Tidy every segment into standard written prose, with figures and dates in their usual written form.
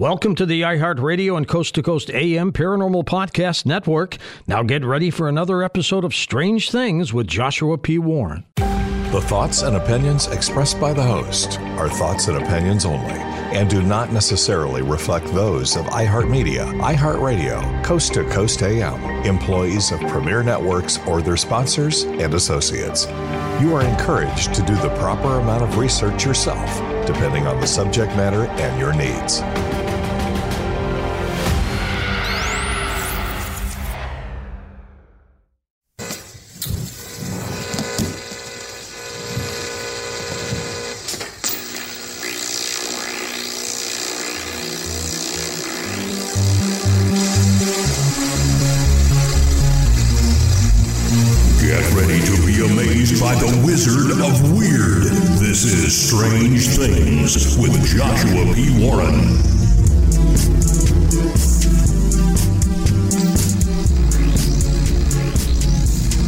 Welcome to the iHeartRadio and Coast to Coast AM Paranormal Podcast Network. Now get ready for another episode of Strange Things with Joshua P. Warren. The thoughts and opinions expressed by the host are thoughts and opinions only and do not necessarily reflect those of iHeartMedia, iHeartRadio, Coast to Coast AM, employees of Premier Networks or their sponsors and associates. You are encouraged to do the proper amount of research yourself, depending on the subject matter and your needs. Strange Things with Joshua P. Warren.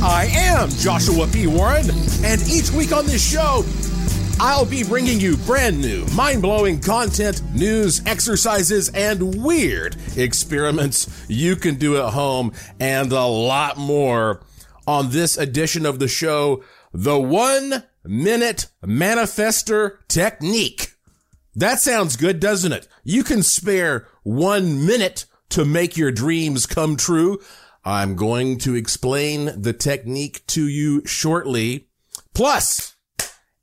I am Joshua P. Warren, and each week on this show, I'll be bringing you brand new, mind-blowing content, news, exercises, and weird experiments you can do at home, and a lot more on this edition of the show, The 1 Minute Manifester Technique. That sounds good, doesn't it? You can spare 1 minute to make your dreams come true. I'm going to explain the technique to you shortly. Plus,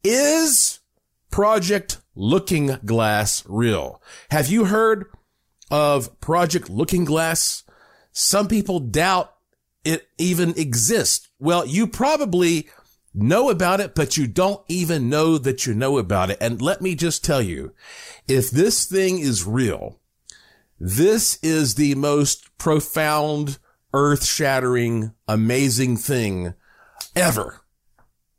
is Project Looking Glass real? Have you heard of Project Looking Glass? Some people doubt it even exists. Well, you probably know about it, but you don't even know that you know about it. And let me just tell you, if this thing is real, this is the most profound, earth-shattering, amazing thing ever,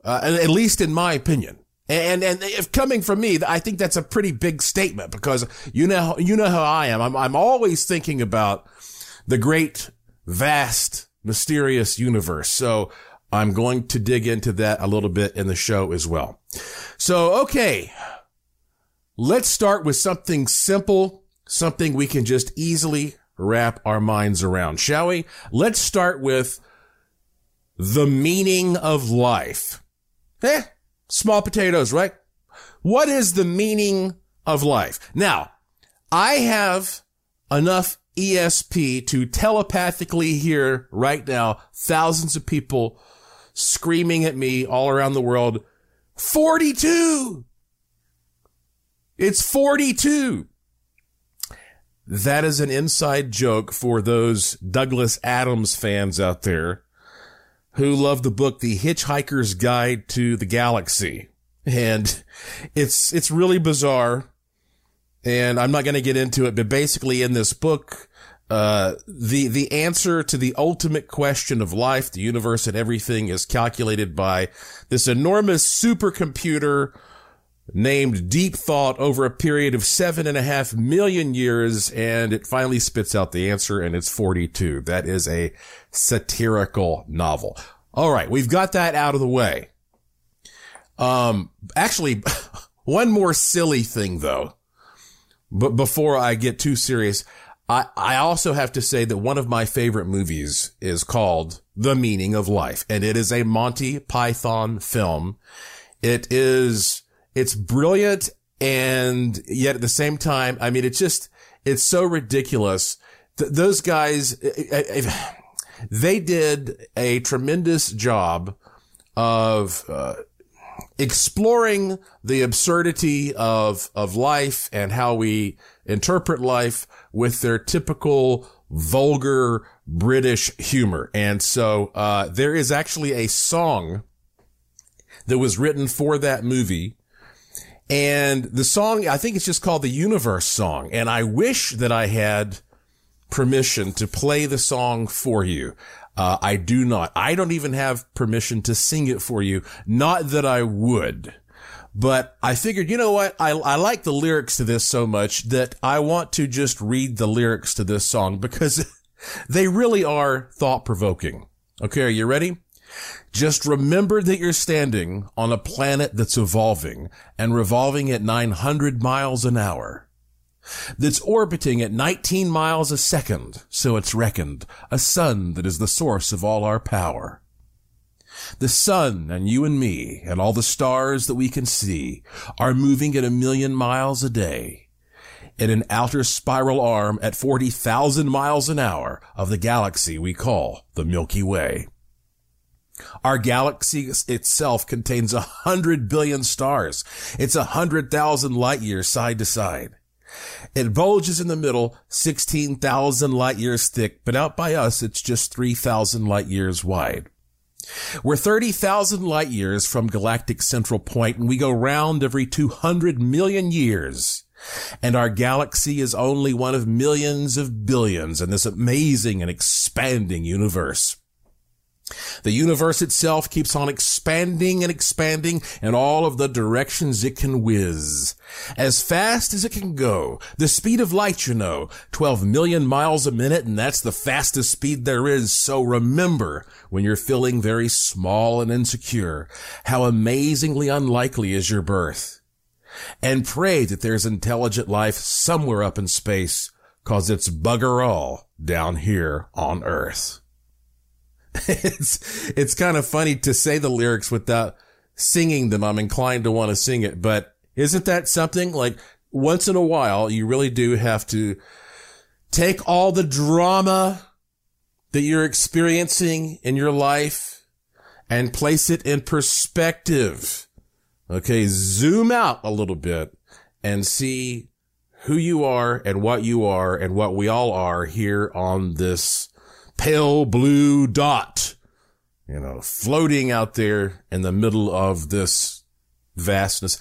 at least in my opinion. And if coming from me, I think that's a pretty big statement, because you know how I am. I'm always thinking about the great, vast, mysterious universe. So I'm going to dig into that a little bit in the show as well. So, okay, let's start with something simple, something we can just easily wrap our minds around, shall we? Let's start with the meaning of life. Small potatoes, right? What is the meaning of life? Now, I have enough ESP to telepathically hear right now thousands of people screaming at me all around the world, 42! It's 42! That is an inside joke for those Douglas Adams fans out there who love the book, The Hitchhiker's Guide to the Galaxy. And it's really bizarre, and I'm not going to get into it, but basically in this book, the answer to the ultimate question of life, the universe, and everything is calculated by this enormous supercomputer named Deep Thought over a period of 7.5 million years, and it finally spits out the answer, and it's 42. That is a satirical novel. All right, we've got that out of the way. Actually, one more silly thing, though. But before I get too serious, I also have to say that one of my favorite movies is called The Meaning of Life, and it is a Monty Python film. It's brilliant, and yet at the same time, I mean, it's so ridiculous. Those guys, they did a tremendous job of exploring the absurdity of life and how we interpret life with their typical vulgar British humor. And so, there is actually a song that was written for that movie. And the song, I think it's just called the Universe Song. And I wish that I had permission to play the song for you. I do not. I don't even have permission to sing it for you. Not that I would. But I figured, you know what? I like the lyrics to this so much that I want to just read the lyrics to this song, because they really are thought-provoking. Okay, are you ready? Just remember that you're standing on a planet that's evolving and revolving at 900 miles an hour. that's orbiting at 19 miles a second, so it's reckoned, a sun that is the source of all our power. The sun and you and me and all the stars that we can see are moving at 1,000,000 miles a day in an outer spiral arm at 40,000 miles an hour of the galaxy we call the Milky Way. Our galaxy itself contains 100 billion stars. It's 100,000 light years side to side. It bulges in the middle, 16,000 light years thick, but out by us, it's just 3,000 light years wide. We're 30,000 light years from galactic central point, and we go round every 200 million years. And our galaxy is only one of millions of billions in this amazing and expanding universe. The universe itself keeps on expanding and expanding in all of the directions it can whiz. As fast as it can go, the speed of light, 12 million miles a minute, and that's the fastest speed there is. So remember, when you're feeling very small and insecure, how amazingly unlikely is your birth. And pray that there's intelligent life somewhere up in space, 'cause it's bugger all down here on Earth. It's kind of funny to say the lyrics without singing them. I'm inclined to want to sing it, but isn't that something? Like, once in a while, you really do have to take all the drama that you're experiencing in your life and place it in perspective. Okay, zoom out a little bit and see who you are and what we all are here on this pale blue dot, floating out there in the middle of this vastness.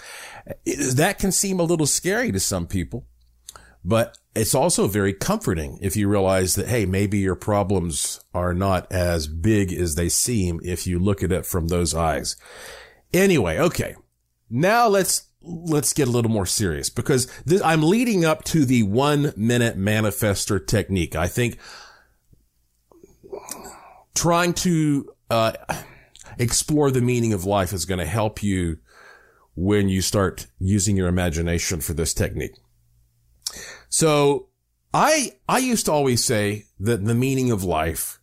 That can seem a little scary to some people, but it's also very comforting if you realize that, hey, maybe your problems are not as big as they seem if you look at it from those eyes. Anyway, okay, now let's get a little more serious, because I'm leading up to the 1-minute manifestor technique. I think trying to explore the meaning of life is going to help you when you start using your imagination for this technique. So I used to always say that the meaning of life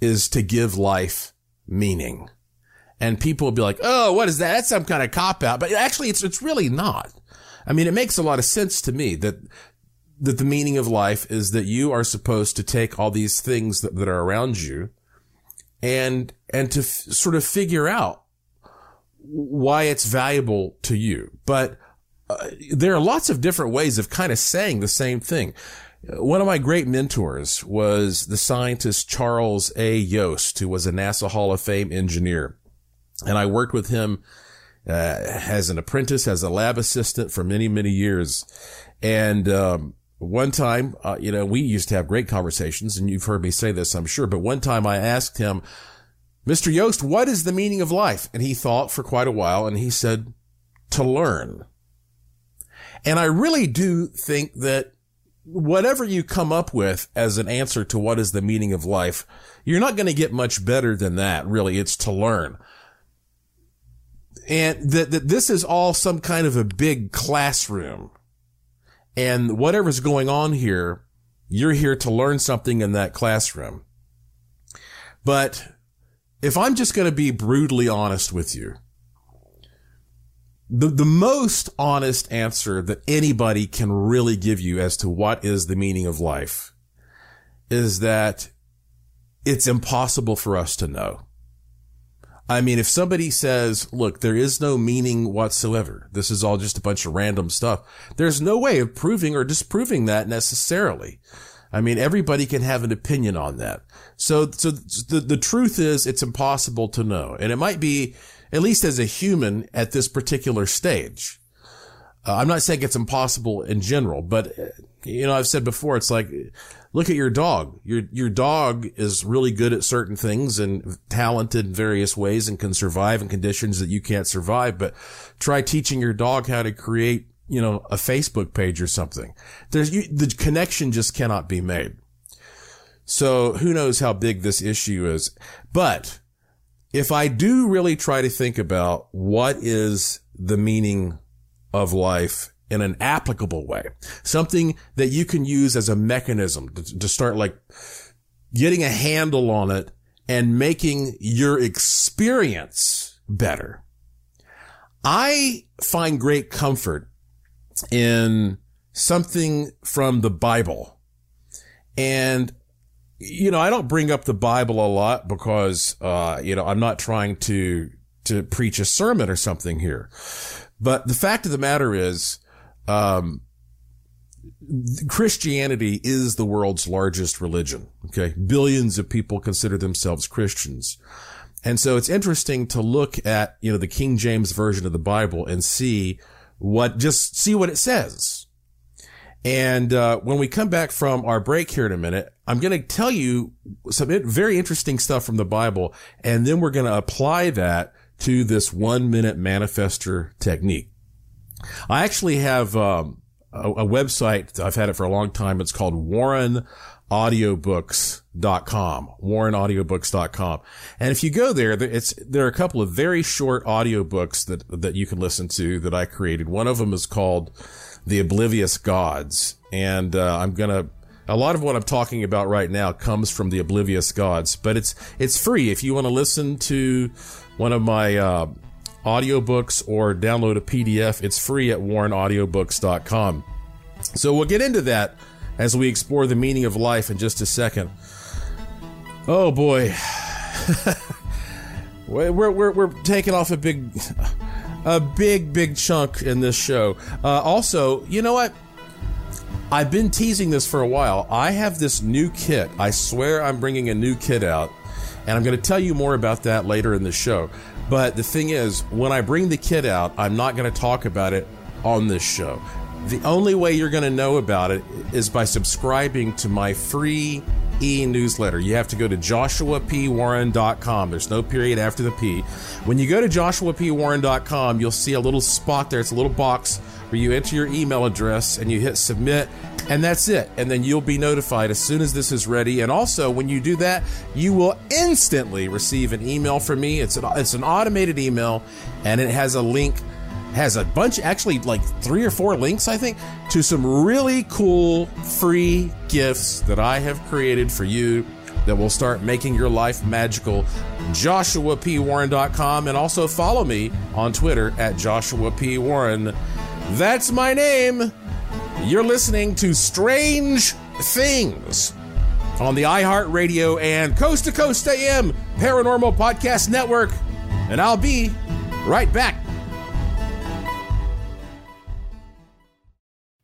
is to give life meaning. And people would be like, oh, what is that? That's some kind of cop-out. But actually, it's really not. I mean, it makes a lot of sense to me that the meaning of life is that you are supposed to take all these things that are around you and to sort of figure out why it's valuable to you. But there are lots of different ways of kind of saying the same thing. One of my great mentors was the scientist Charles A. Yost, who was a NASA Hall of Fame engineer. And I worked with him as an apprentice, as a lab assistant for many, many years. And one time, we used to have great conversations, and you've heard me say this, I'm sure. But one time I asked him, Mr. Yost, what is the meaning of life? And he thought for quite a while, and he said, to learn. And I really do think that whatever you come up with as an answer to what is the meaning of life, you're not going to get much better than that, really. It's to learn. And that this is all some kind of a big classroom. And whatever's going on here, you're here to learn something in that classroom. But if I'm just going to be brutally honest with you, the most honest answer that anybody can really give you as to what is the meaning of life is that it's impossible for us to know. I mean, if somebody says, look, there is no meaning whatsoever, this is all just a bunch of random stuff, there's no way of proving or disproving that necessarily. I mean, everybody can have an opinion on that. So the truth is it's impossible to know. And it might be, at least as a human at this particular stage. I'm not saying it's impossible in general, but, I've said before, it's like, look at your dog. Your dog is really good at certain things and talented in various ways and can survive in conditions that you can't survive. But try teaching your dog how to create, a Facebook page or something. The connection just cannot be made. So who knows how big this issue is? But if I do really try to think about what is the meaning of life in an applicable way, something that you can use as a mechanism to start like getting a handle on it and making your experience better. I find great comfort in something from the Bible. And, you know, I don't bring up the Bible a lot because, you know, I'm not trying to preach a sermon or something here. But the fact of the matter is, Christianity is the world's largest religion. Okay. Billions of people consider themselves Christians. And so it's interesting to look at, you know, the King James version of the Bible and see what it says. And, when we come back from our break here in a minute, I'm going to tell you some very interesting stuff from the Bible. And then we're going to apply that to this 1 minute manifester technique. I actually have, a website. I've had it for a long time. It's called warrenaudiobooks.com, warrenaudiobooks.com. And if you go there, there are a couple of very short audiobooks that you can listen to that I created. One of them is called The Oblivious Gods. And, a lot of what I'm talking about right now comes from The Oblivious Gods, but it's free. If you want to listen to one of my, audiobooks or download a PDF, it's free at warrenaudiobooks.com. So we'll get into that as we explore the meaning of life in just a second. Oh boy. We're taking off a big chunk in this show. Also, you know what? I've been teasing this for a while. I have this new kit. I swear I'm bringing a new kit out, and I'm going to tell you more about that later in the show. But the thing is, when I bring the kit out, I'm not going to talk about it on this show. The only way you're going to know about it is by subscribing to my free e-newsletter. You have to go to joshuapwarren.com. There's no period after the P. When you go to joshuapwarren.com, you'll see a little spot there. It's a little box where you enter your email address and you hit submit. And that's it. And then you'll be notified as soon as this is ready. And also, when you do that, you will instantly receive an email from me. It's an automated email, and it has a link, has a bunch, actually like 3 or 4 links, I think, to some really cool free gifts that I have created for you that will start making your life magical. JoshuaPWarren.com. And also follow me on Twitter at JoshuaPWarren. That's my name. You're listening to Strange Things on the iHeartRadio and Coast to Coast AM Paranormal Podcast Network, and I'll be right back.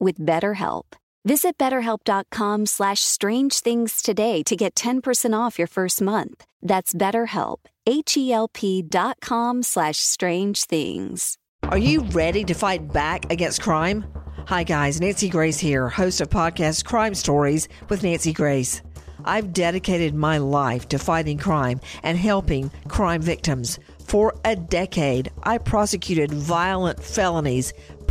with BetterHelp. Visit BetterHelp.com/strange things today to get 10% off your first month. That's BetterHelp, HELP.com/strange things. Are you ready to fight back against crime? Hi guys, Nancy Grace here, host of podcast Crime Stories with Nancy Grace. I've dedicated my life to fighting crime and helping crime victims. For a decade, I prosecuted violent felonies,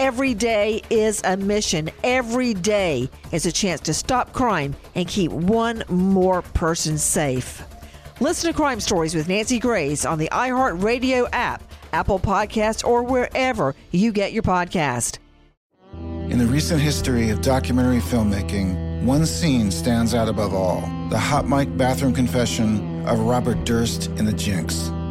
Every day is a mission. Every day is a chance to stop crime and keep one more person safe. Listen to Crime Stories with Nancy Grace on the iHeartRadio app, Apple Podcasts, or wherever you get your podcast. In the recent history of documentary filmmaking, one scene stands out above all. The hot mic bathroom confession of Robert Durst in The Jinx.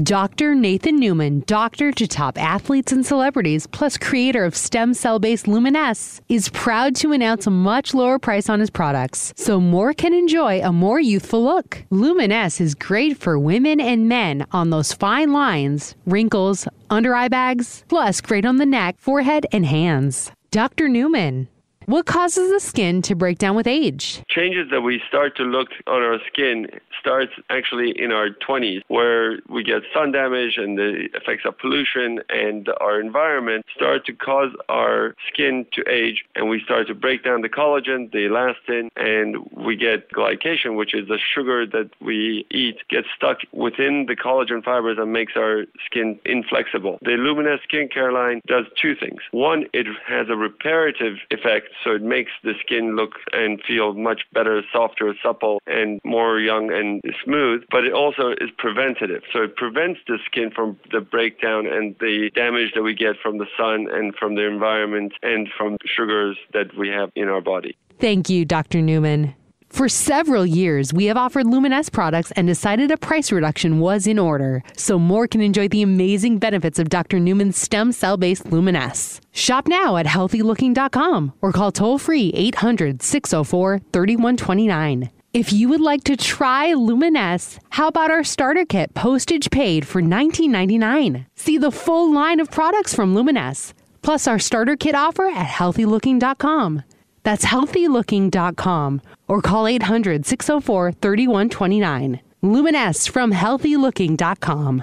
Dr. Nathan Newman, doctor to top athletes and celebrities, plus creator of stem cell-based Luminesce, is proud to announce a much lower price on his products, so more can enjoy a more youthful look. Luminesce is great for women and men on those fine lines, wrinkles, under-eye bags, plus great on the neck, forehead, and hands. Dr. Newman. What causes the skin to break down with age? Changes that we start to look on our skin starts actually in our 20s, where we get sun damage and the effects of pollution and our environment start to cause our skin to age, and we start to break down the collagen, the elastin, and we get glycation, which is the sugar that we eat, gets stuck within the collagen fibers and makes our skin inflexible. The Luminesce skincare line does two things. One, it has a reparative effect. So it makes the skin look and feel much better, softer, supple, and more young and smooth. But it also is preventative. So it prevents the skin from the breakdown and the damage that we get from the sun and from the environment and from sugars that we have in our body. Thank you, Dr. Newman. For several years, we have offered Luminesce products and decided a price reduction was in order, so more can enjoy the amazing benefits of Dr. Newman's stem cell-based Luminesce. Shop now at HealthyLooking.com or call toll-free 800-604-3129. If you would like to try Luminesce, how about our starter kit, postage paid, for $19.99? See the full line of products from Luminesce, plus our starter kit offer at HealthyLooking.com. That's HealthyLooking.com or call 800-604-3129. Luminesce from HealthyLooking.com.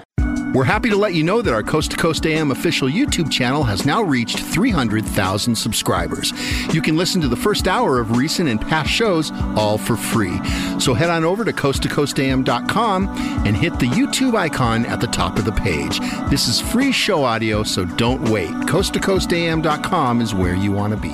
We're happy to let you know that our Coast to Coast AM official YouTube channel has now reached 300,000 subscribers. You can listen to the first hour of recent and past shows all for free. So head on over to coasttocoastam.com and hit the YouTube icon at the top of the page. This is free show audio, so don't wait. Coasttocoastam.com is where you want to be.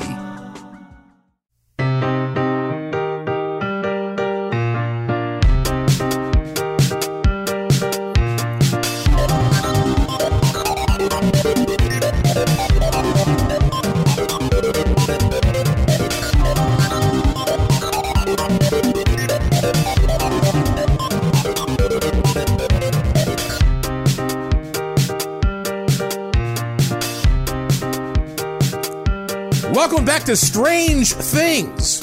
Welcome back to Strange Things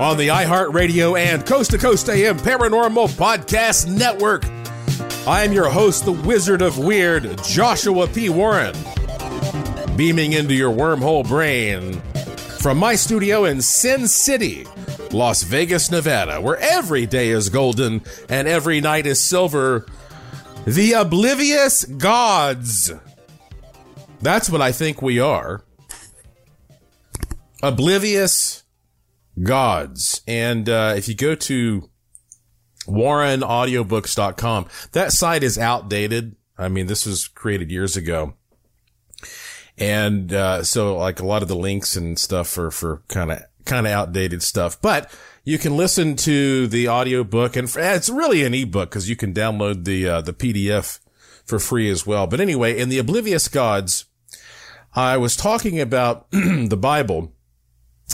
on the iHeartRadio and Coast to Coast AM Paranormal Podcast Network. I am your host, the Wizard of Weird, Joshua P. Warren, beaming into your wormhole brain from my studio in Sin City, Las Vegas, Nevada, where every day is golden and every night is silver. The Oblivious Gods. That's what I think we are. Oblivious Gods. And if you go to warrenaudiobooks.com, that site is outdated. I mean, this was created years ago. And so like a lot of the links and stuff are for kind of outdated stuff. But you can listen to the audiobook, and it's really an ebook because you can download the PDF for free as well. But anyway, in The Oblivious Gods, I was talking about the Bible.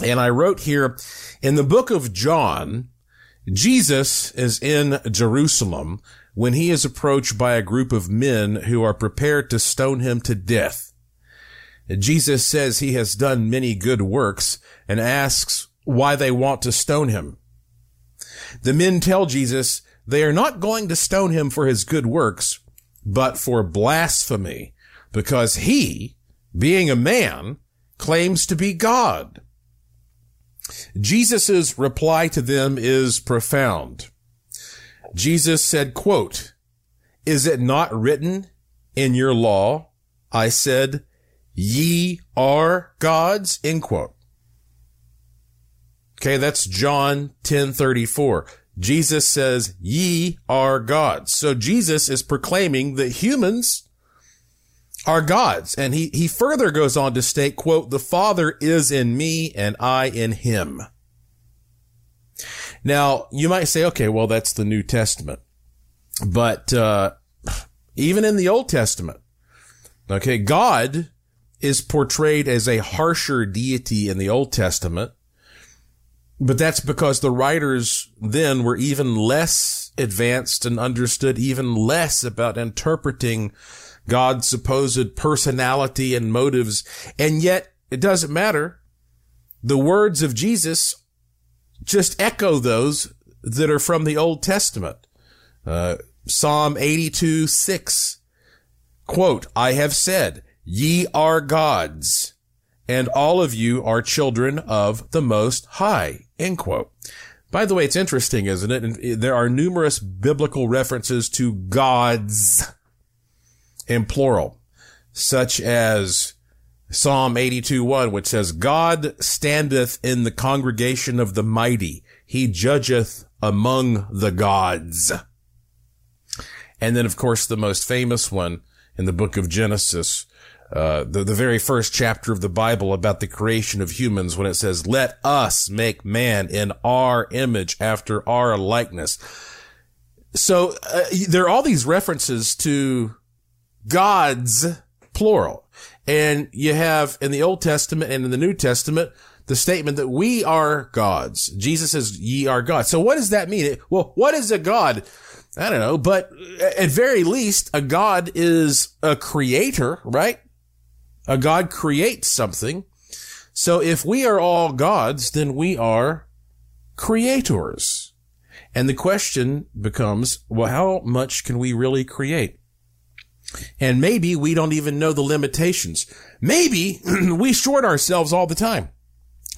And I wrote here, in the book of John, Jesus is in Jerusalem when he is approached by a group of men who are prepared to stone him to death. Jesus says he has done many good works and asks why they want to stone him. The men tell Jesus they are not going to stone him for his good works, but for blasphemy, because he, being a man, claims to be God. Jesus's reply to them is profound. Jesus said, quote, "Is it not written in your law? I said, ye are gods," end quote. Okay, that's John 10:34. Jesus says, ye are gods. So Jesus is proclaiming that humans are gods. And he further goes on to state, quote, "The Father is in me and I in him." Now, you might say, okay, well, that's the New Testament. But even in the Old Testament, okay, God is portrayed as a harsher deity in the Old Testament. But that's because the writers then were even less advanced and understood even less about interpreting God's supposed personality and motives. And yet, it doesn't matter. The words of Jesus just echo those that are from the Old Testament. Psalm 82:6, quote, "I have said, ye are gods, and all of you are children of the Most High," end quote. By the way, it's interesting, isn't it? And there are numerous biblical references to gods in plural, such as Psalm 82:1, which says, "God standeth in the congregation of the mighty. He judgeth among the gods." And then, of course, the most famous one in the book of Genesis, the very first chapter of the Bible about the creation of humans, when it says, "Let us make man in our image after our likeness." So there are all these references to gods, plural. And you have in the Old Testament and in the New Testament the statement that we are gods. Jesus says, "Ye are gods." So what does that mean? Well, what is a god? I don't know, but at very least, a god is a creator, right? A god creates something. So if we are all gods, then we are creators. And the question becomes, well, how much can we really create? And maybe we don't even know the limitations. Maybe we short ourselves all the time.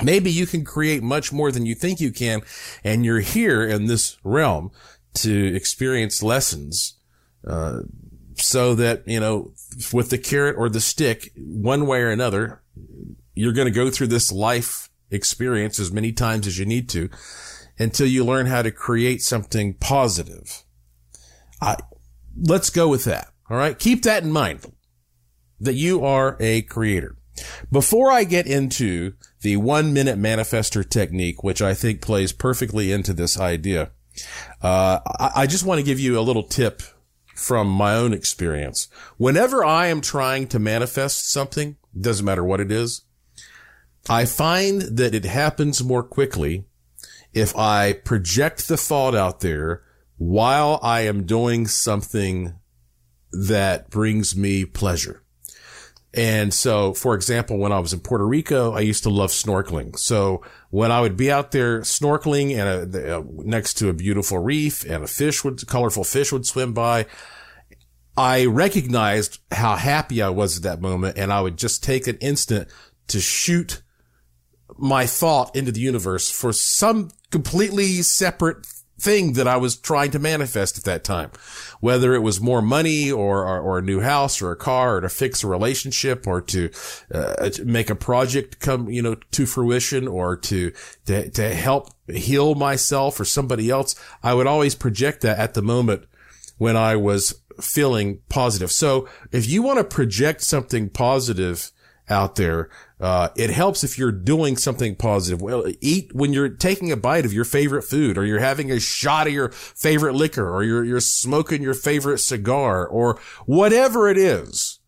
Maybe you can create much more than you think you can, and you're here in this realm to experience lessons, so that, you know, with the carrot or the stick, one way or another, you're going to go through this life experience as many times as you need to until you learn how to create something positive. Let's go with that. All right. Keep that in mind, that you are a creator. Before I get into the 1-minute manifestor technique, which I think plays perfectly into this idea, I just want to give you a little tip from my own experience. Whenever I am trying to manifest something, doesn't matter what it is, I find that it happens more quickly if I project the thought out there while I am doing something that brings me pleasure. And so, for example, when I was in Puerto Rico, I used to love snorkeling. So when I would be out there snorkeling and next to a beautiful reef and a colorful fish would swim by, I recognized how happy I was at that moment. And I would just take an instant to shoot my thought into the universe for some completely separate thing that I was trying to manifest at that time, whether it was more money or a new house or a car or to fix a relationship or to make a project come, you know, to fruition or to help heal myself or somebody else. I would always project that at the moment when I was feeling positive. So if you want to project something positive out there, it helps if you're doing something positive. Well, eat when you're taking a bite of your favorite food, or you're having a shot of your favorite liquor, or you're smoking your favorite cigar, or whatever it is,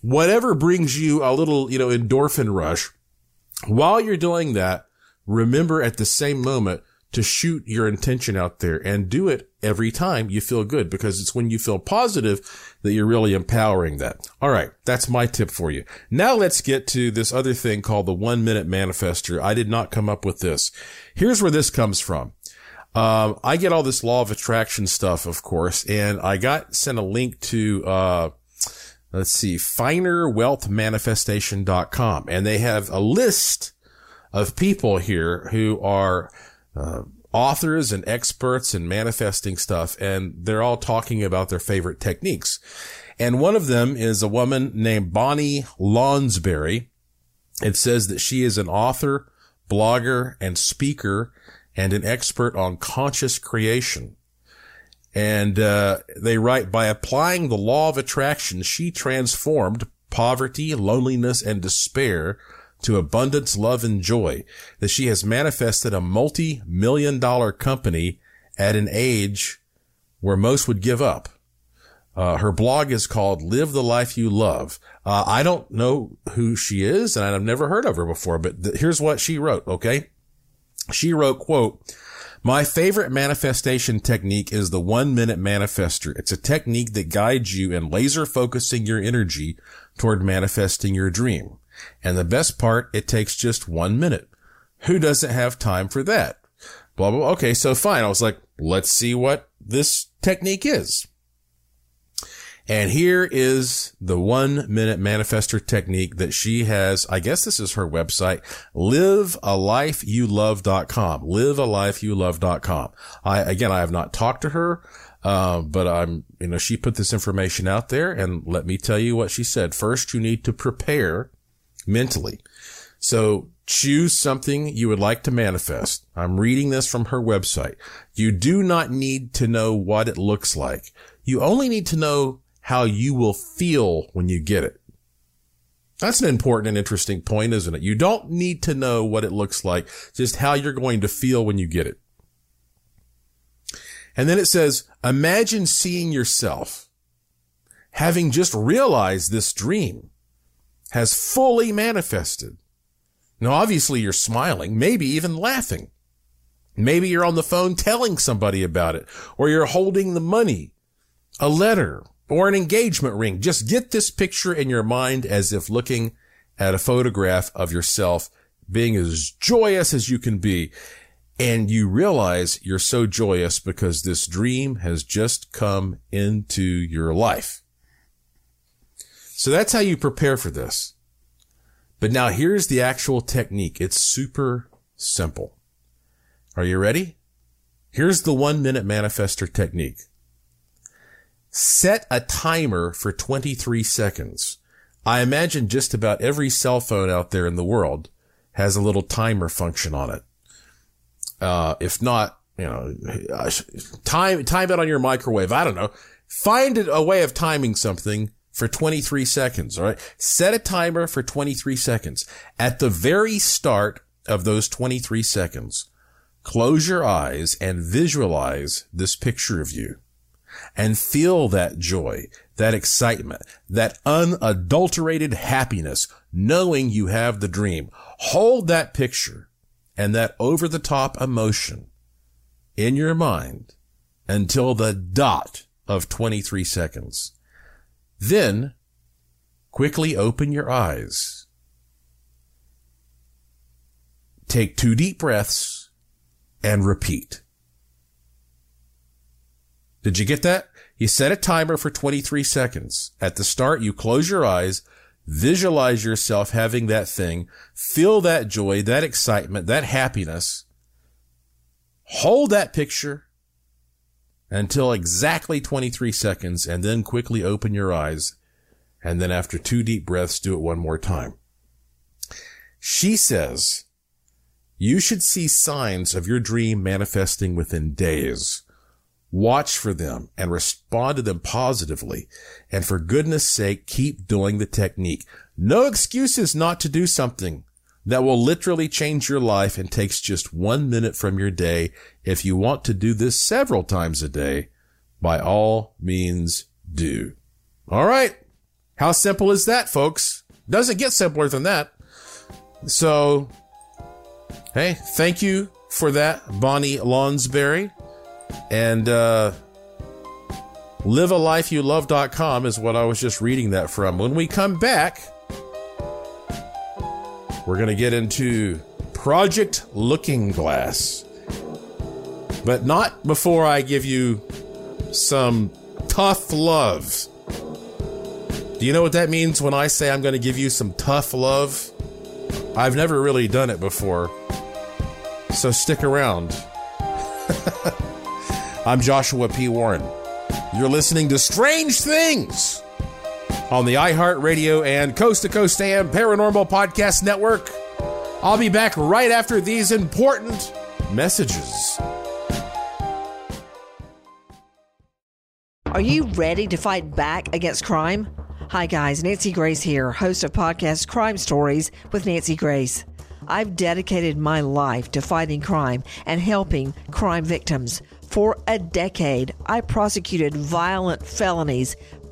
whatever brings you a little, you know, endorphin rush. While you're doing that, remember at the same moment to shoot your intention out there, and do it every time you feel good, because it's when you feel positive that you're really empowering that. All right. That's my tip for you. Now let's get to this other thing called the 1-minute manifester. I did not come up with this. Here's where this comes from. I get all this law of attraction stuff, of course, and I got sent a link to, finerwealthmanifestation.com. And they have a list of people here who are authors and experts in manifesting stuff, and they're all talking about their favorite techniques. And one of them is a woman named Bonnie Lonsberry. It says that she is an author, blogger, and speaker, and an expert on conscious creation. And they write, by applying the law of attraction, she transformed poverty, loneliness, and despair to abundance, love, and joy, that she has manifested a multi-million-dollar company at an age where most would give up. Her blog is called Live the Life You Love. I don't know who she is, and I've never heard of her before, but here's what she wrote, okay? She wrote, quote, "My favorite manifestation technique is the 1-minute manifester. It's a technique that guides you in laser focusing your energy toward manifesting your dream. And the best part, it takes just 1 minute. Who doesn't have time for that? Blah, blah, blah." Okay, so fine. I was like, let's see what this technique is. And here is the 1-minute manifester technique that she has. I guess this is her website, livealifeyoulove.com, livealifeyoulove.com. I have not talked to her, but she put this information out there, and let me tell you what she said. First, you need to prepare mentally. So choose something you would like to manifest. I'm reading this from her website. You do not need to know what it looks like. You only need to know how you will feel when you get it. That's an important and interesting point, isn't it? You don't need to know what it looks like, just how you're going to feel when you get it. And then it says, imagine seeing yourself having just realized this dream has fully manifested. Now, obviously, you're smiling, maybe even laughing. Maybe you're on the phone telling somebody about it, or you're holding the money, a letter, or an engagement ring. Just get this picture in your mind as if looking at a photograph of yourself, being as joyous as you can be. And you realize you're so joyous because this dream has just come into your life. So that's how you prepare for this. But now here's the actual technique. It's super simple. Are you ready? Here's the 1-minute manifester technique. Set a timer for 23 seconds. I imagine just about every cell phone out there in the world has a little timer function on it. If not, time it on your microwave. I don't know. Find a way of timing something for 23 seconds. All right. Set a timer for 23 seconds. At the very start of those 23 seconds, close your eyes and visualize this picture of you. And feel that joy, that excitement, that unadulterated happiness, knowing you have the dream. Hold that picture and that over-the-top emotion in your mind until the dot of 23 seconds. Then quickly open your eyes. Take 2 deep breaths and repeat. Did you get that? You set a timer for 23 seconds. At the start, you close your eyes, visualize yourself having that thing, feel that joy, that excitement, that happiness. Hold that picture until exactly 23 seconds, and then quickly open your eyes. And then after 2 deep breaths, do it one more time. She says, you should see signs of your dream manifesting within days. Watch for them and respond to them positively. And for goodness sake, keep doing the technique. No excuses not to do something that will literally change your life and takes just 1 minute from your day. If you want to do this several times a day, by all means do. All right. How simple is that, folks? Doesn't get simpler than that. So, hey, thank you for that, Bonnie Lonsberry. And livealifeyoulove.com is what I was just reading that from. When we come back, we're going to get into Project Looking Glass. But not before I give you some tough love. Do you know what that means when I say I'm going to give you some tough love? I've never really done it before. So stick around. I'm Joshua P. Warren. You're listening to Strange Things on the iHeartRadio and Coast to Coast AM Paranormal Podcast Network. I'll be back right after these important messages. Are you ready to fight back against crime? Hi guys, Nancy Grace here, host of podcast Crime Stories with Nancy Grace. I've dedicated my life to fighting crime and helping crime victims. For a decade, I prosecuted violent felonies,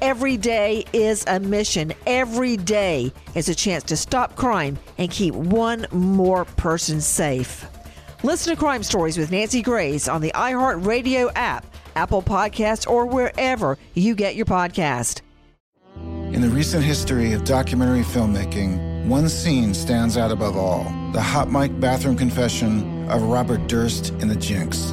Every day is a mission. Every day is a chance to stop crime and keep one more person safe. Listen to Crime Stories with Nancy Grace on the iHeartRadio app, Apple Podcasts, or wherever you get your podcast. In the recent history of documentary filmmaking, one scene stands out above all. The hot mic bathroom confession of Robert Durst in The Jinx.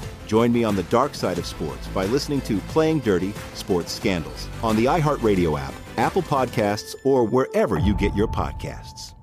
Join me on the dark side of sports by listening to Playing Dirty Sports Scandals on the iHeartRadio app, Apple Podcasts, or wherever you get your podcasts.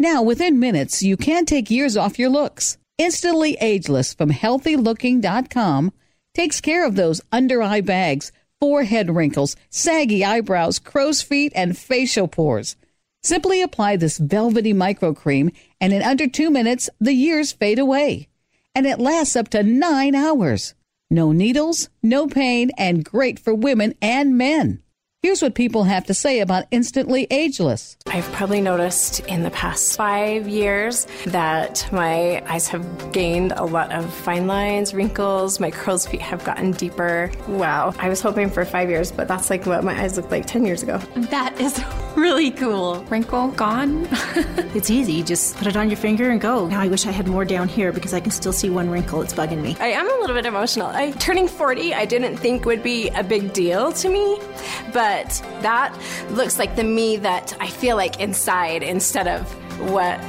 Now, within minutes, you can take years off your looks. Instantly Ageless from HealthyLooking.com takes care of those under-eye bags, forehead wrinkles, saggy eyebrows, crow's feet, and facial pores. Simply apply this velvety micro cream, and in under 2 minutes, the years fade away. And it lasts up to 9 hours. No needles, no pain, and great for women and men. Here's what people have to say about Instantly Ageless. I've probably noticed in the past 5 years that my eyes have gained a lot of fine lines, wrinkles, my crow's feet have gotten deeper. Wow, I was hoping for 5 years, but that's like what my eyes looked like 10 years ago. That is really cool. Wrinkle gone. It's easy, just put it on your finger and go. Now I wish I had more down here because I can still see one wrinkle, it's bugging me. I am a little bit emotional. Turning 40, I didn't think would be a big deal to me, but that looks like the me that I feel like inside instead of what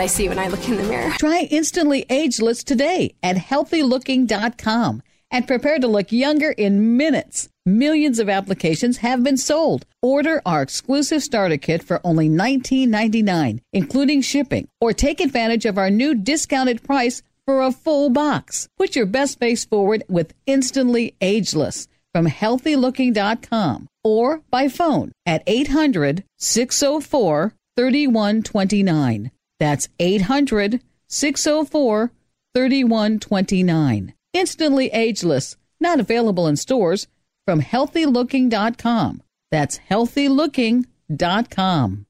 I see when I look in the mirror. Try Instantly Ageless today at HealthyLooking.com and prepare to look younger in minutes. Millions of applications have been sold. Order our exclusive starter kit for only $19.99, including shipping, or take advantage of our new discounted price for a full box. Put your best face forward with Instantly Ageless from HealthyLooking.com. or by phone at 800-604-3129. That's 800-604-3129. Instantly Ageless, not available in stores, from HealthyLooking.com. That's HealthyLooking.com.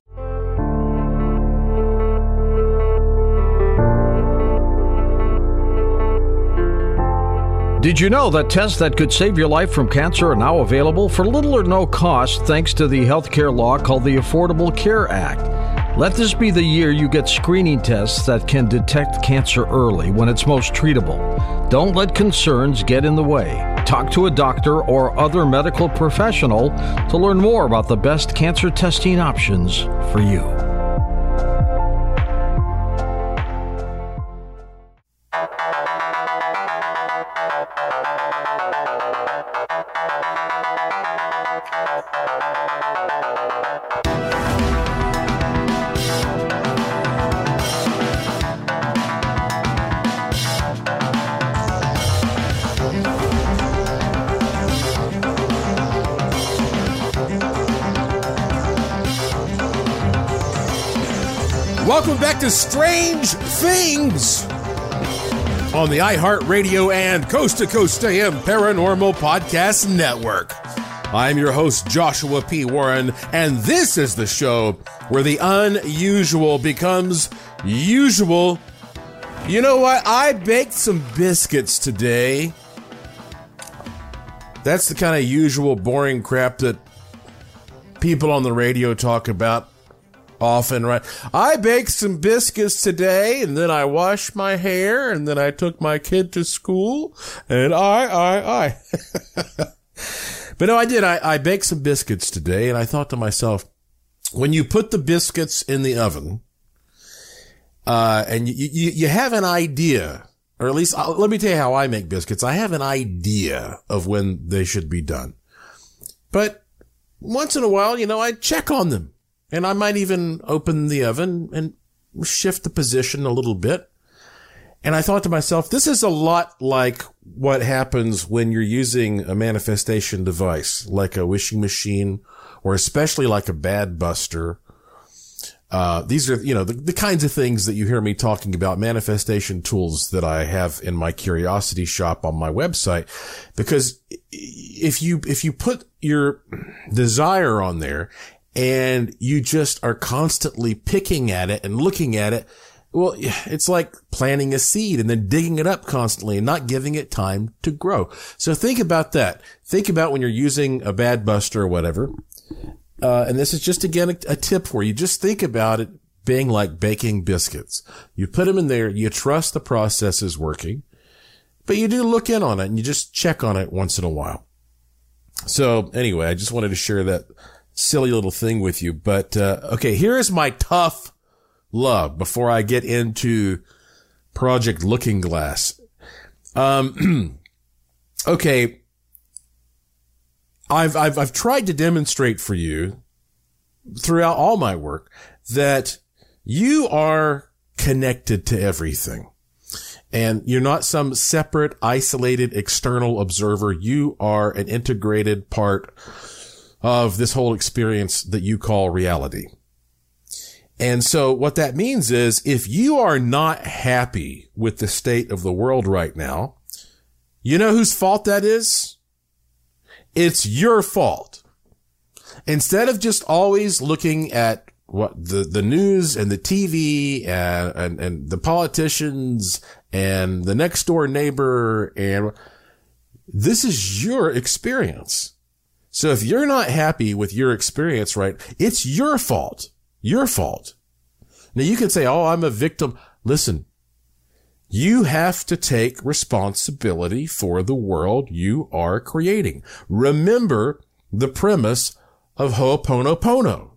Did you know that tests that could save your life from cancer are now available for little or no cost thanks to the healthcare law called the Affordable Care Act? Let this be the year you get screening tests that can detect cancer early when it's most treatable. Don't let concerns get in the way. Talk to a doctor or other medical professional to learn more about the best cancer testing options for you. Welcome back to Strange Things on the iHeartRadio and Coast to Coast AM Paranormal Podcast Network. I'm your host, Joshua P. Warren, and this is the show where the unusual becomes usual. You know what? I baked some biscuits today. That's the kind of usual boring crap that people on the radio talk about often, right? I baked some biscuits today, and then I washed my hair, and then I took my kid to school, and I. But no, I did. I baked some biscuits today, and I thought to myself, when you put the biscuits in the oven, and you have an idea, or at least let me tell you how I make biscuits. I have an idea of when they should be done. But once in a while, you know, I check on them, and I might even open the oven and shift the position a little bit. And I thought to myself, this is a lot like what happens when you're using a manifestation device, like a wishing machine, or especially like a bad buster. These are, you know, the kinds of things that you hear me talking about, manifestation tools that I have in my curiosity shop on my website. Because if you put your desire on there and you just are constantly picking at it and looking at it, well, it's like planting a seed and then digging it up constantly and not giving it time to grow. So think about that. Think about when you're using a bad buster or whatever. And this is just, again, a tip for you. Just think about it being like baking biscuits. You put them in there. You trust the process is working, but you do look in on it and you just check on it once in a while. So anyway, I just wanted to share that silly little thing with you. But okay, here is my tough love before I get into Project Looking Glass. Okay. I've tried to demonstrate for you throughout all my work that you are connected to everything, and you're not some separate, isolated, external observer. You are an integrated part of this whole experience that you call reality. And so what that means is, if you are not happy with the state of the world right now, you know whose fault that is? It's your fault. Instead of just always looking at what the news and the TV and the politicians and the next door neighbor, and this is your experience. So if you're not happy with your experience, right, it's your fault. Your fault. Now, you can say, oh, I'm a victim. Listen, you have to take responsibility for the world you are creating. Remember the premise of Ho'oponopono.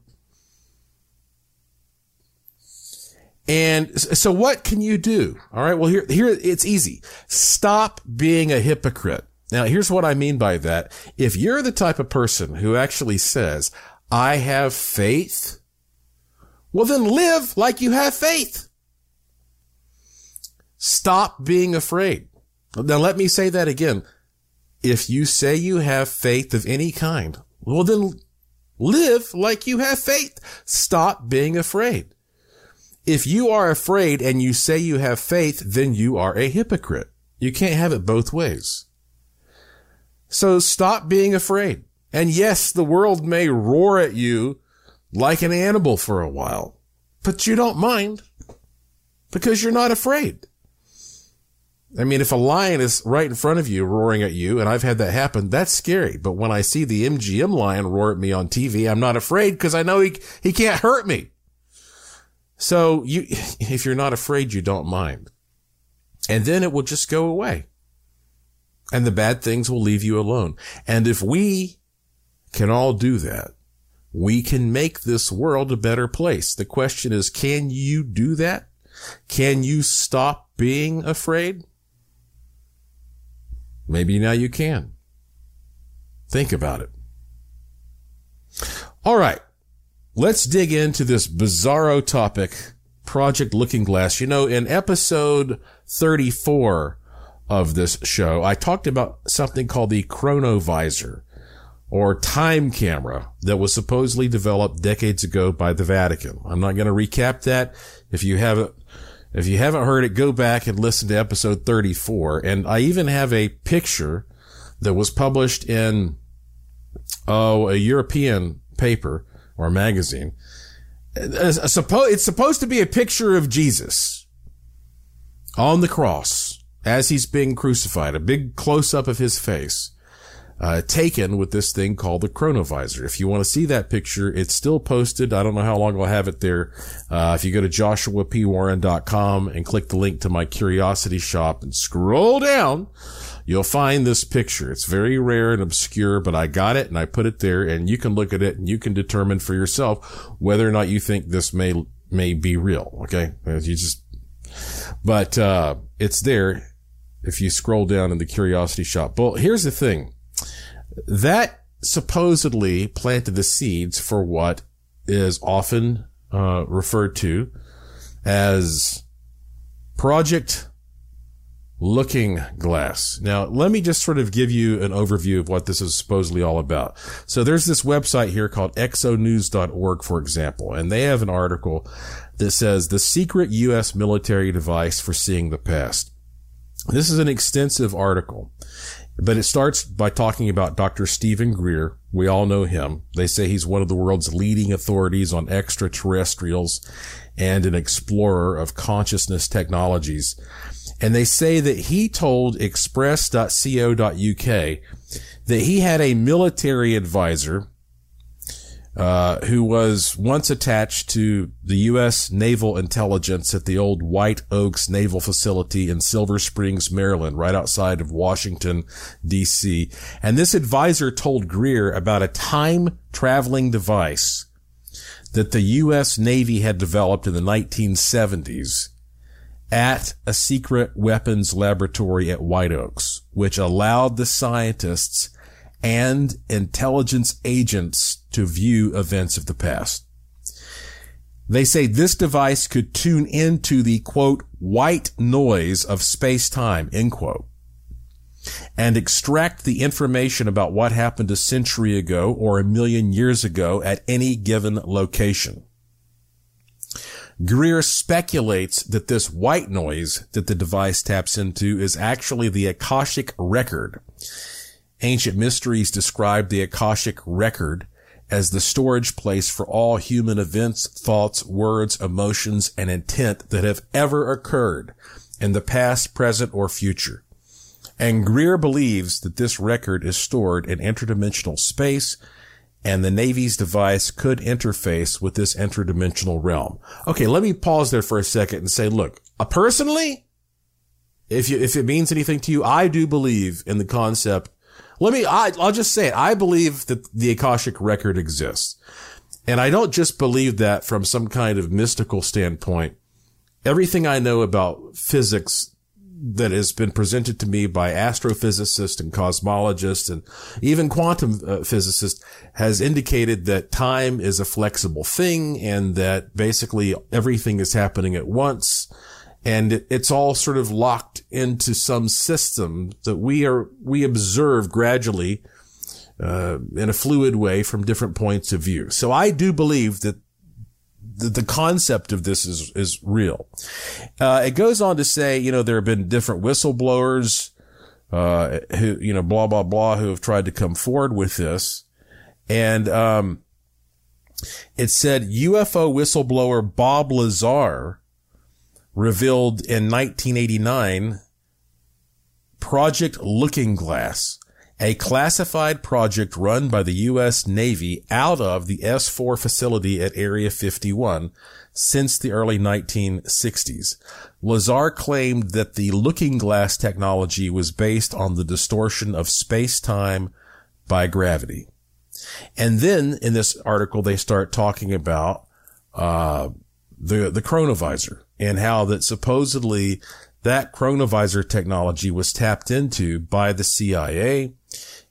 And so what can you do? All right. Well, here it's easy. Stop being a hypocrite. Now, here's what I mean by that. If you're the type of person who actually says, I have faith, well, then live like you have faith. Stop being afraid. Now, let me say that again. If you say you have faith of any kind, well, then live like you have faith. Stop being afraid. If you are afraid and you say you have faith, then you are a hypocrite. You can't have it both ways. So stop being afraid. And yes, the world may roar at you like an animal for a while, but you don't mind because you're not afraid. I mean, if a lion is right in front of you roaring at you, and I've had that happen, that's scary. But when I see the MGM lion roar at me on TV, I'm not afraid because I know he can't hurt me. So if you're not afraid, you don't mind. And then it will just go away, and the bad things will leave you alone. And if we can all do that, we can make this world a better place. The question is, can you do that? Can you stop being afraid? Maybe now you can. Think about it. All right. Let's dig into this bizarro topic, Project Looking Glass. You know, in episode 34 of this show, I talked about something called the Chronovisor, or time camera that was supposedly developed decades ago by the Vatican. I'm not going to recap that. If you haven't heard it, go back and listen to episode 34. And I even have a picture that was published in, a European paper or magazine. It's supposed to be a picture of Jesus on the cross as he's being crucified, a big close-up of his face. Taken with this thing called the Chronovisor. If you want to see that picture, it's still posted. I don't know how long I'll have it there. If you go to joshuapwarren.com and click the link to my curiosity shop and scroll down, you'll find this picture. It's very rare and obscure, but I got it and I put it there, and you can look at it and you can determine for yourself whether or not you think this may be real. Okay. But it's there if you scroll down in the curiosity shop. Well, here's the thing. That supposedly planted the seeds for what is often referred to as Project Looking Glass. Now, let me just sort of give you an overview of what this is supposedly all about. So there's this website here called exonews.org, for example, and they have an article that says the secret U.S. military device for seeing the past. This is an extensive article. But it starts by talking about Dr. Stephen Greer. We all know him. They say he's one of the world's leading authorities on extraterrestrials and an explorer of consciousness technologies. And they say that he told express.co.uk that he had a military advisor who was once attached to the U.S. Naval Intelligence at the old White Oaks Naval Facility in Silver Springs, Maryland, right outside of Washington, D.C. And this advisor told Greer about a time-traveling device that the U.S. Navy had developed in the 1970s at a secret weapons laboratory at White Oaks, which allowed the scientists and intelligence agents to view events of the past. They say this device could tune into the, quote, white noise of space-time, end quote, and extract the information about what happened a century ago or 1 million years ago at any given location. Greer speculates that this white noise that the device taps into is actually the Akashic Record. Ancient mysteries describe the Akashic Record as the storage place for all human events, thoughts, words, emotions, and intent that have ever occurred in the past, present, or future. And Greer believes that this record is stored in interdimensional space, and the Navy's device could interface with this interdimensional realm. Okay, let me pause there for a second and say, look, personally, if it means anything to you, I do believe in the concept. I'll just say it. I believe that the Akashic Record exists. And I don't just believe that from some kind of mystical standpoint. Everything I know about physics that has been presented to me by astrophysicists and cosmologists and even quantum physicists has indicated that time is a flexible thing and that basically everything is happening at once. And it's all sort of locked into some system that we observe gradually, in a fluid way from different points of view. So I do believe that the concept of this is real. It goes on to say, there have been different whistleblowers, who, blah, blah, blah, who have tried to come forward with this. And, it said UFO whistleblower Bob Lazar revealed in 1989 Project Looking Glass, a classified project run by the U.S. Navy out of the S4 facility at Area 51 since the early 1960s. Lazar claimed that the Looking Glass technology was based on the distortion of space-time by gravity. And then in this article, they start talking about the Chronovisor, and how that supposedly that Chronovisor technology was tapped into by the CIA,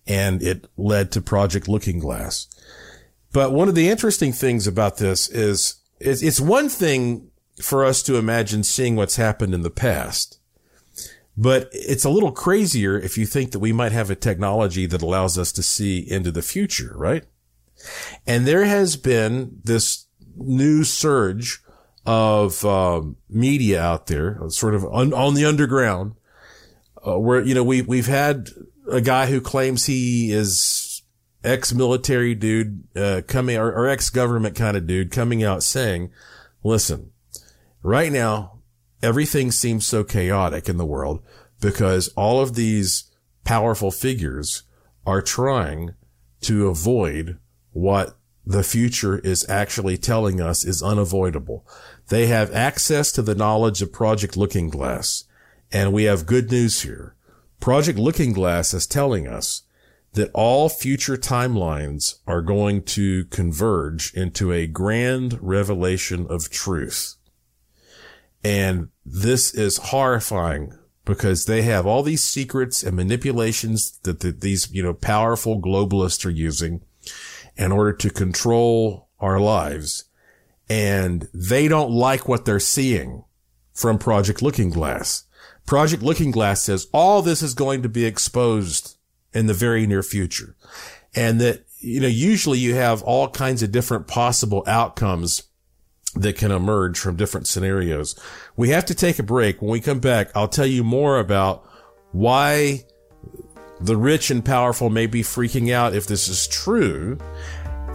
and it led to Project Looking Glass. But one of the interesting things about this is it's one thing for us to imagine seeing what's happened in the past, But it's a little crazier if you think that we might have a technology that allows us to see into the future, right? And there has been this new surge of media out there, sort of on the underground, where, you know, we've had a guy who claims he is ex-military dude coming, or ex-government kind of dude coming out saying, listen, right now, everything seems so chaotic in the world because all of these powerful figures are trying to avoid what the future is actually telling us is unavoidable. They have access to the knowledge of Project Looking Glass. And we have good news here. Project Looking Glass is telling us that all future timelines are going to converge into a grand revelation of truth. And this is horrifying because they have all these secrets and manipulations that these, you know, powerful globalists are using in order to control our lives. And they don't like what they're seeing from Project Looking Glass. Project Looking Glass says all this is going to be exposed in the very near future. And that, you know, usually you have all kinds of different possible outcomes that can emerge from different scenarios. We have to take a break. When we come back, I'll tell you more about why the rich and powerful may be freaking out if this is true.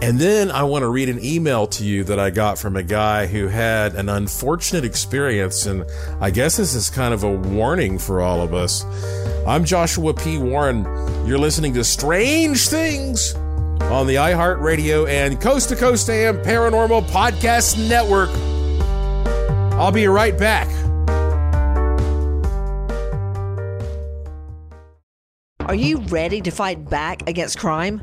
And then I want to read an email to you that I got from a guy who had an unfortunate experience. And I guess this is kind of a warning for all of us. I'm Joshua P. Warren. You're listening to Strange Things on the iHeartRadio and Coast to Coast AM Paranormal Podcast Network. I'll be right back. Are you ready to fight back against crime?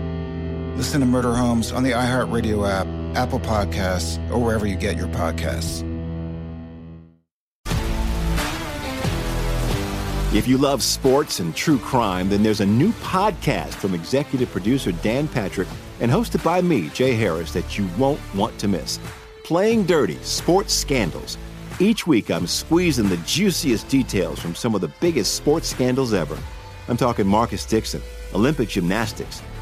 Listen to Murder Homes on the iHeartRadio app, Apple Podcasts, or wherever you get your podcasts. If you love sports and true crime, then there's a new podcast from executive producer Dan Patrick and hosted by me, Jay Harris, that you won't want to miss. Playing Dirty: Sports Scandals. Each week, I'm squeezing the juiciest details from some of the biggest sports scandals ever. I'm talking Marcus Dixon, Olympic gymnastics,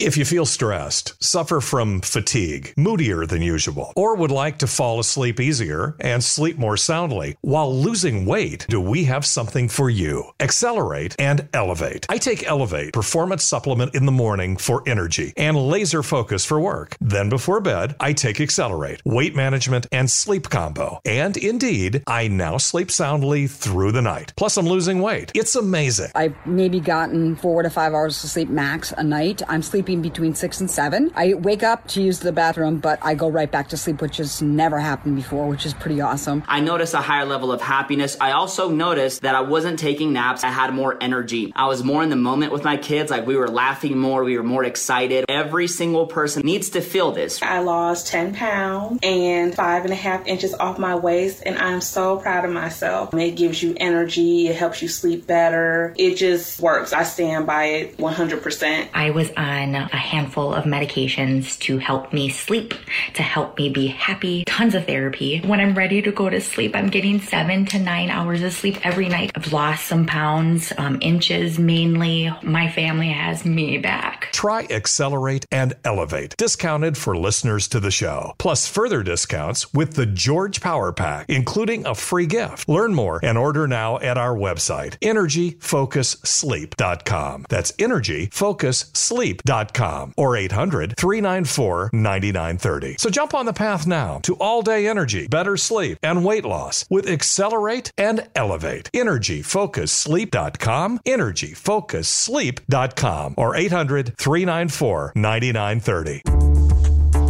If you feel stressed, suffer from fatigue, moodier than usual, or would like to fall asleep easier and sleep more soundly while losing weight, do we have something for you. Accelerate and Elevate. I take Elevate Performance Supplement in the morning for energy and laser focus for work. Then before bed, I take Accelerate, Weight Management and Sleep Combo. And indeed, I now sleep soundly through the night. Plus, I'm losing weight. It's amazing. I've maybe gotten 4 to 5 hours of sleep max a night. I'm sleeping sleeping between 6 and 7. I wake up to use the bathroom, but I go right back to sleep, which has never happened before, which is pretty awesome. I noticed a higher level of happiness. I also noticed that I wasn't taking naps. I had more energy. I was more in the moment with my kids. Like, we were laughing more. We were more excited. Every single person needs to feel this. I lost 10 pounds and 5.5 inches off my waist, and I'm so proud of myself. It gives you energy. It helps you sleep better. It just works. I stand by it 100%. I was on a handful of medications to help me sleep, to help me be happy, tons of therapy. When I'm ready to go to sleep, I'm getting 7 to 9 hours of sleep every night. I've lost some pounds, inches mainly. My family has me back. Try Accelerate and Elevate. Discounted for listeners to the show. Plus further discounts with the George Power Pack, including a free gift. Learn more and order now at our website, EnergyFocusSleep.com. That's EnergyFocusSleep.com or 800-394-9930. So jump on the path now to all-day energy, better sleep, and weight loss with Accelerate and Elevate. EnergyFocusSleep.com, EnergyFocusSleep.com or 800-394-9930.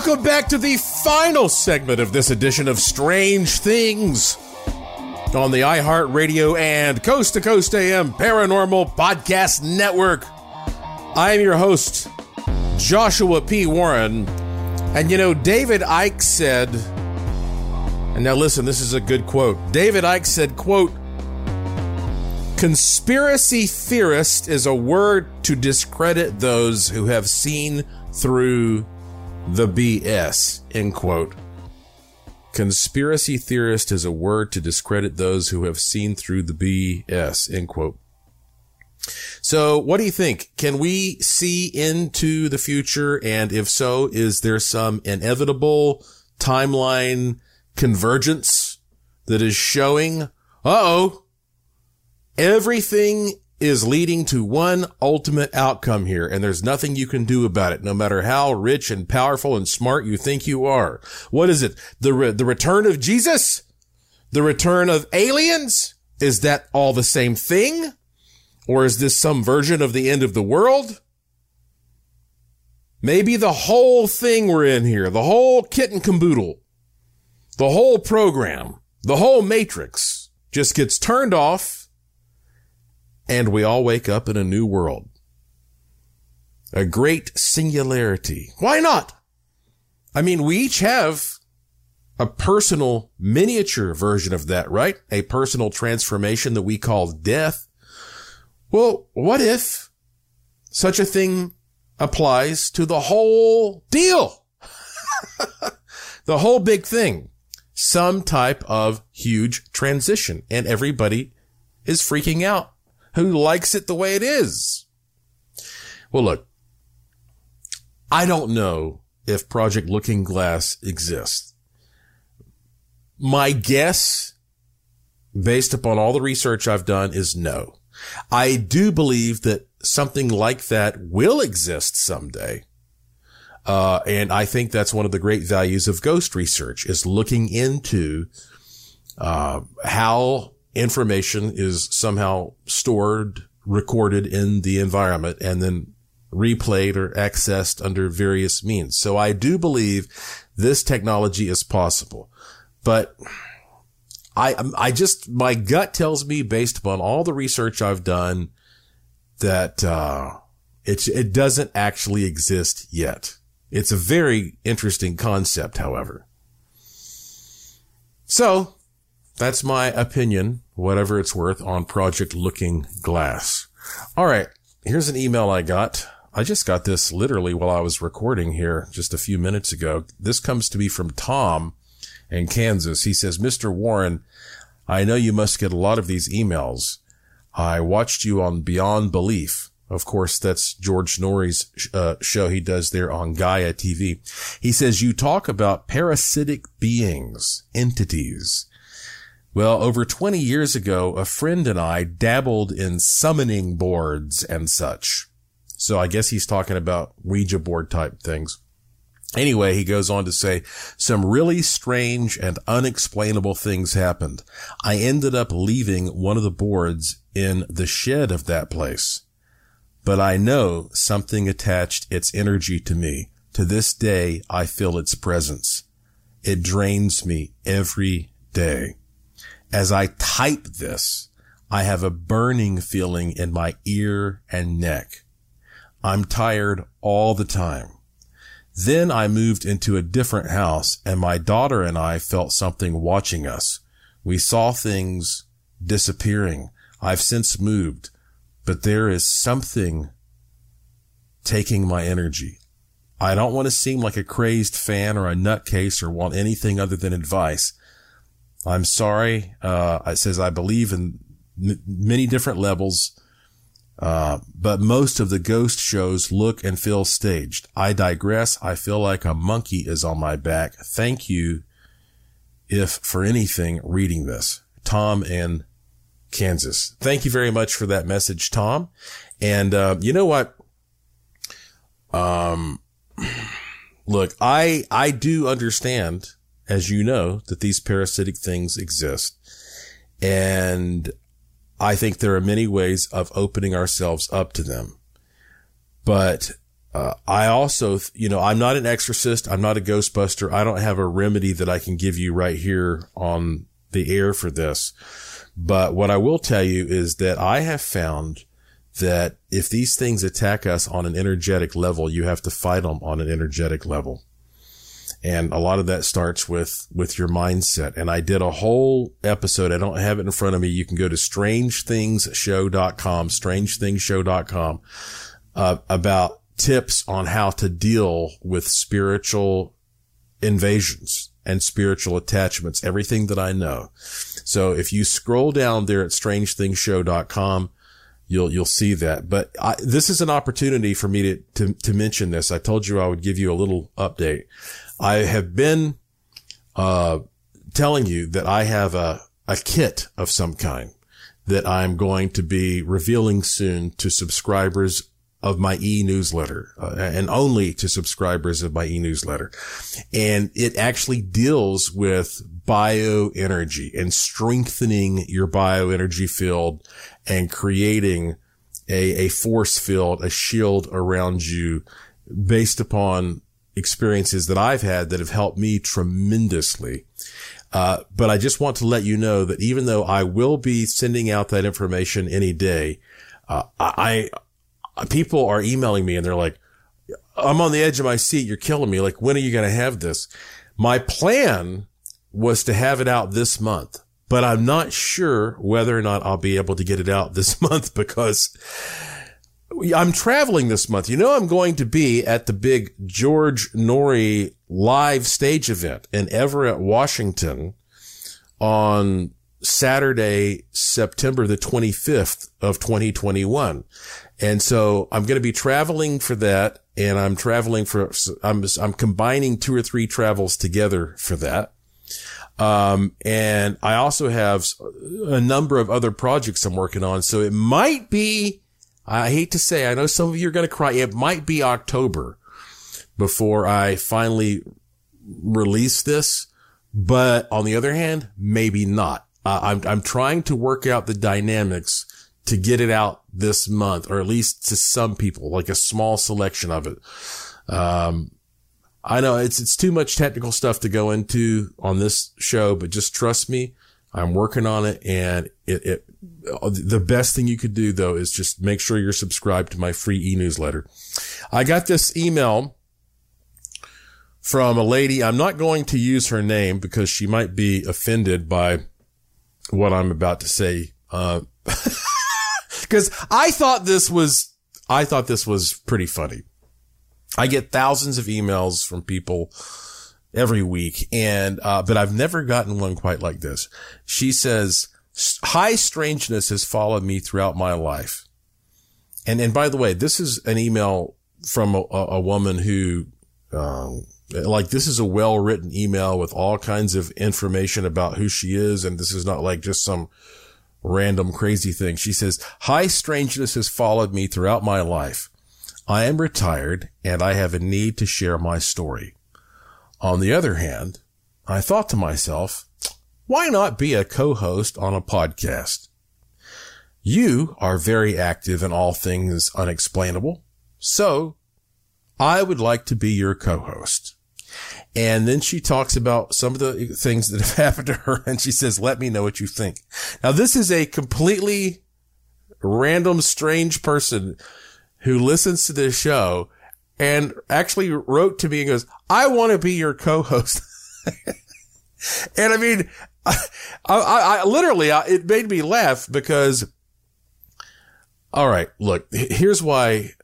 Welcome back to the final segment of this edition of Strange Things on the iHeartRadio and Coast to Coast AM Paranormal Podcast Network. I am your host, Joshua P. Warren. And you know, David Icke said, and now listen, this is a good quote. David Icke said, quote, "Conspiracy theorist is a word to discredit those who have seen through the BS," end quote. Conspiracy theorist is a word to discredit those who have seen through the BS, end quote. So what do you think? Can we see into the future? And if so, is there some inevitable timeline convergence that is showing, uh-oh, everything is leading to one ultimate outcome here, and there's nothing you can do about it, no matter how rich and powerful and smart you think you are? What is it? The return of Jesus? The return of aliens? Is that all the same thing? Or is this some version of the end of the world? Maybe the whole thing we're in here, the whole kit and caboodle, the whole program, the whole matrix just gets turned off, and we all wake up in a new world. A great singularity. Why not? I mean, we each have a personal miniature version of that, right? A personal transformation that we call death. Well, what if such a thing applies to the whole deal? The whole big thing. Some type of huge transition, and everybody is freaking out. Who likes it the way it is? Well, look, I don't know if Project Looking Glass exists. My guess, based upon all the research I've done, is no. I do believe that something like that will exist someday. And I think that's one of the great values of ghost research, is looking into how information is somehow stored, recorded in the environment, and then replayed or accessed under various means. So I do believe this technology is possible, but I just, my gut tells me, based upon all the research I've done, that it doesn't actually exist yet. It's a very interesting concept, however. So that's my opinion, whatever it's worth, on Project Looking Glass. All right. Here's an email I got. I just got this literally while I was recording here just a few minutes ago. This comes to me from Tom in Kansas. He says, Mr. Warren, I know you must get a lot of these emails. I watched you on Beyond Belief. Of course, that's George Norrie's show he does there on Gaia TV. He says, you talk about parasitic beings, entities. Well, over 20 years ago, a friend and I dabbled in summoning boards and such. So I guess he's talking about Ouija board type things. Anyway, he goes on to say, some really strange and unexplainable things happened. I ended up leaving one of the boards in the shed of that place. But I know something attached its energy to me. To this day, I feel its presence. It drains me every day. As I type this, I have a burning feeling in my ear and neck. I'm tired all the time. Then I moved into a different house, and my daughter and I felt something watching us. We saw things disappearing. I've since moved, but there is something taking my energy. I don't want to seem like a crazed fan or a nutcase or want anything other than advice. I'm sorry. It says, I believe in many different levels. But most of the ghost shows look and feel staged. I digress. I feel like a monkey is on my back. Thank you, if for anything, reading this. Tom in Kansas. Thank you very much for that message, Tom. And you know what? Look, I do understand, as you know, that these parasitic things exist. And I think there are many ways of opening ourselves up to them. But I also, I'm not an exorcist. I'm not a ghostbuster. I don't have a remedy that I can give you right here on the air for this. But what I will tell you is that I have found that if these things attack us on an energetic level, you have to fight them on an energetic level. And a lot of that starts with your mindset. And I did a whole episode. I don't have it in front of me. You can go to strangethingsshow.com, about tips on how to deal with spiritual invasions and spiritual attachments, everything that I know. So if you scroll down there at strangethingsshow.com, you'll see that. But this is an opportunity for me to mention this. I told you I would give you a little update. I have been telling you that I have a kit of some kind that I'm going to be revealing soon to subscribers of my e-newsletter, and only to subscribers of my e-newsletter. And it actually deals with bioenergy and strengthening your bioenergy field and creating a force field, a shield around you, based upon experiences that I've had that have helped me tremendously. But I just want to let you know that even though I will be sending out that information any day, people are emailing me and they're like, I'm on the edge of my seat. You're killing me. Like, when are you going to have this? My plan was to have it out this month, but I'm not sure whether or not I'll be able to get it out this month because I'm traveling this month. I'm going to be at the big George Norrie live stage event in Everett, Washington on Saturday, September the 25th of 2021. And so I'm going to be traveling for that. And I'm combining 2 or 3 travels together for that. And I also have a number of other projects I'm working on. So it might be, I hate to say, I know some of you are going to cry, it might be October before I finally release this. But on the other hand, maybe not. I'm trying to work out the dynamics to get it out this month, or at least to some people, like a small selection of it. I know it's too much technical stuff to go into on this show, but just trust me, I'm working on it, and the best thing you could do, though, is just make sure you're subscribed to my free e-newsletter. I got this email from a lady. I'm not going to use her name because she might be offended by what I'm about to say. Because I thought this was pretty funny. I get thousands of emails from people every week, and but I've never gotten one quite like this. She says, "High strangeness has followed me throughout my life." And by the way, this is an email from a woman who, this is a well-written email with all kinds of information about who she is, and this is not like just some random crazy thing. She says, "High strangeness has followed me throughout my life. I am retired, and I have a need to share my story. On the other hand, I thought to myself, why not be a co-host on a podcast? You are very active in all things unexplainable, so I would like to be your co-host." And then she talks about some of the things that have happened to her, and she says, "Let me know what you think." Now, this is a completely random, strange person who listens to this show and actually wrote to me and goes, "I want to be your co-host." And I mean, I literally, it made me laugh because, all right, look, here's why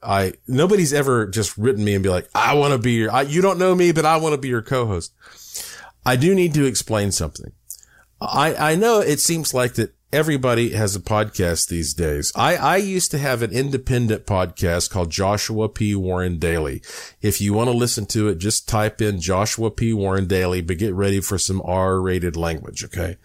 nobody's ever just written me and be like, "I want to be you don't know me, but I want to be your co-host." I do need to explain something. I know it seems like that everybody has a podcast these days. I used to have an independent podcast called Joshua P. Warren Daily. If you want to listen to it, just type in Joshua P. Warren Daily, but get ready for some R-rated language, okay?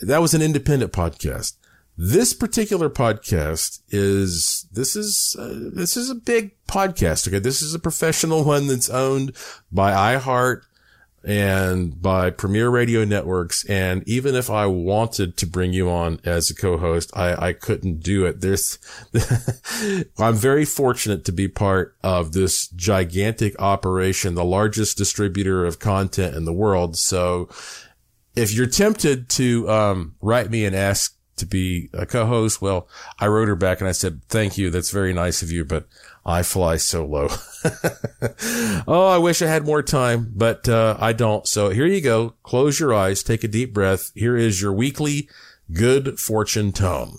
That was an independent podcast. This particular podcast is a big podcast, okay? This is a professional one that's owned by iHeart and by Premier Radio Networks. And even if I wanted to bring you on as a co-host, I couldn't do it. I'm very fortunate to be part of this gigantic operation, the largest distributor of content in the world. So if you're tempted to write me and ask to be a co-host, well, I wrote her back and I said, "Thank you. That's very nice of you, but I fly so low." Oh, I wish I had more time, but I don't. So here you go. Close your eyes. Take a deep breath. Here is your weekly good fortune tome.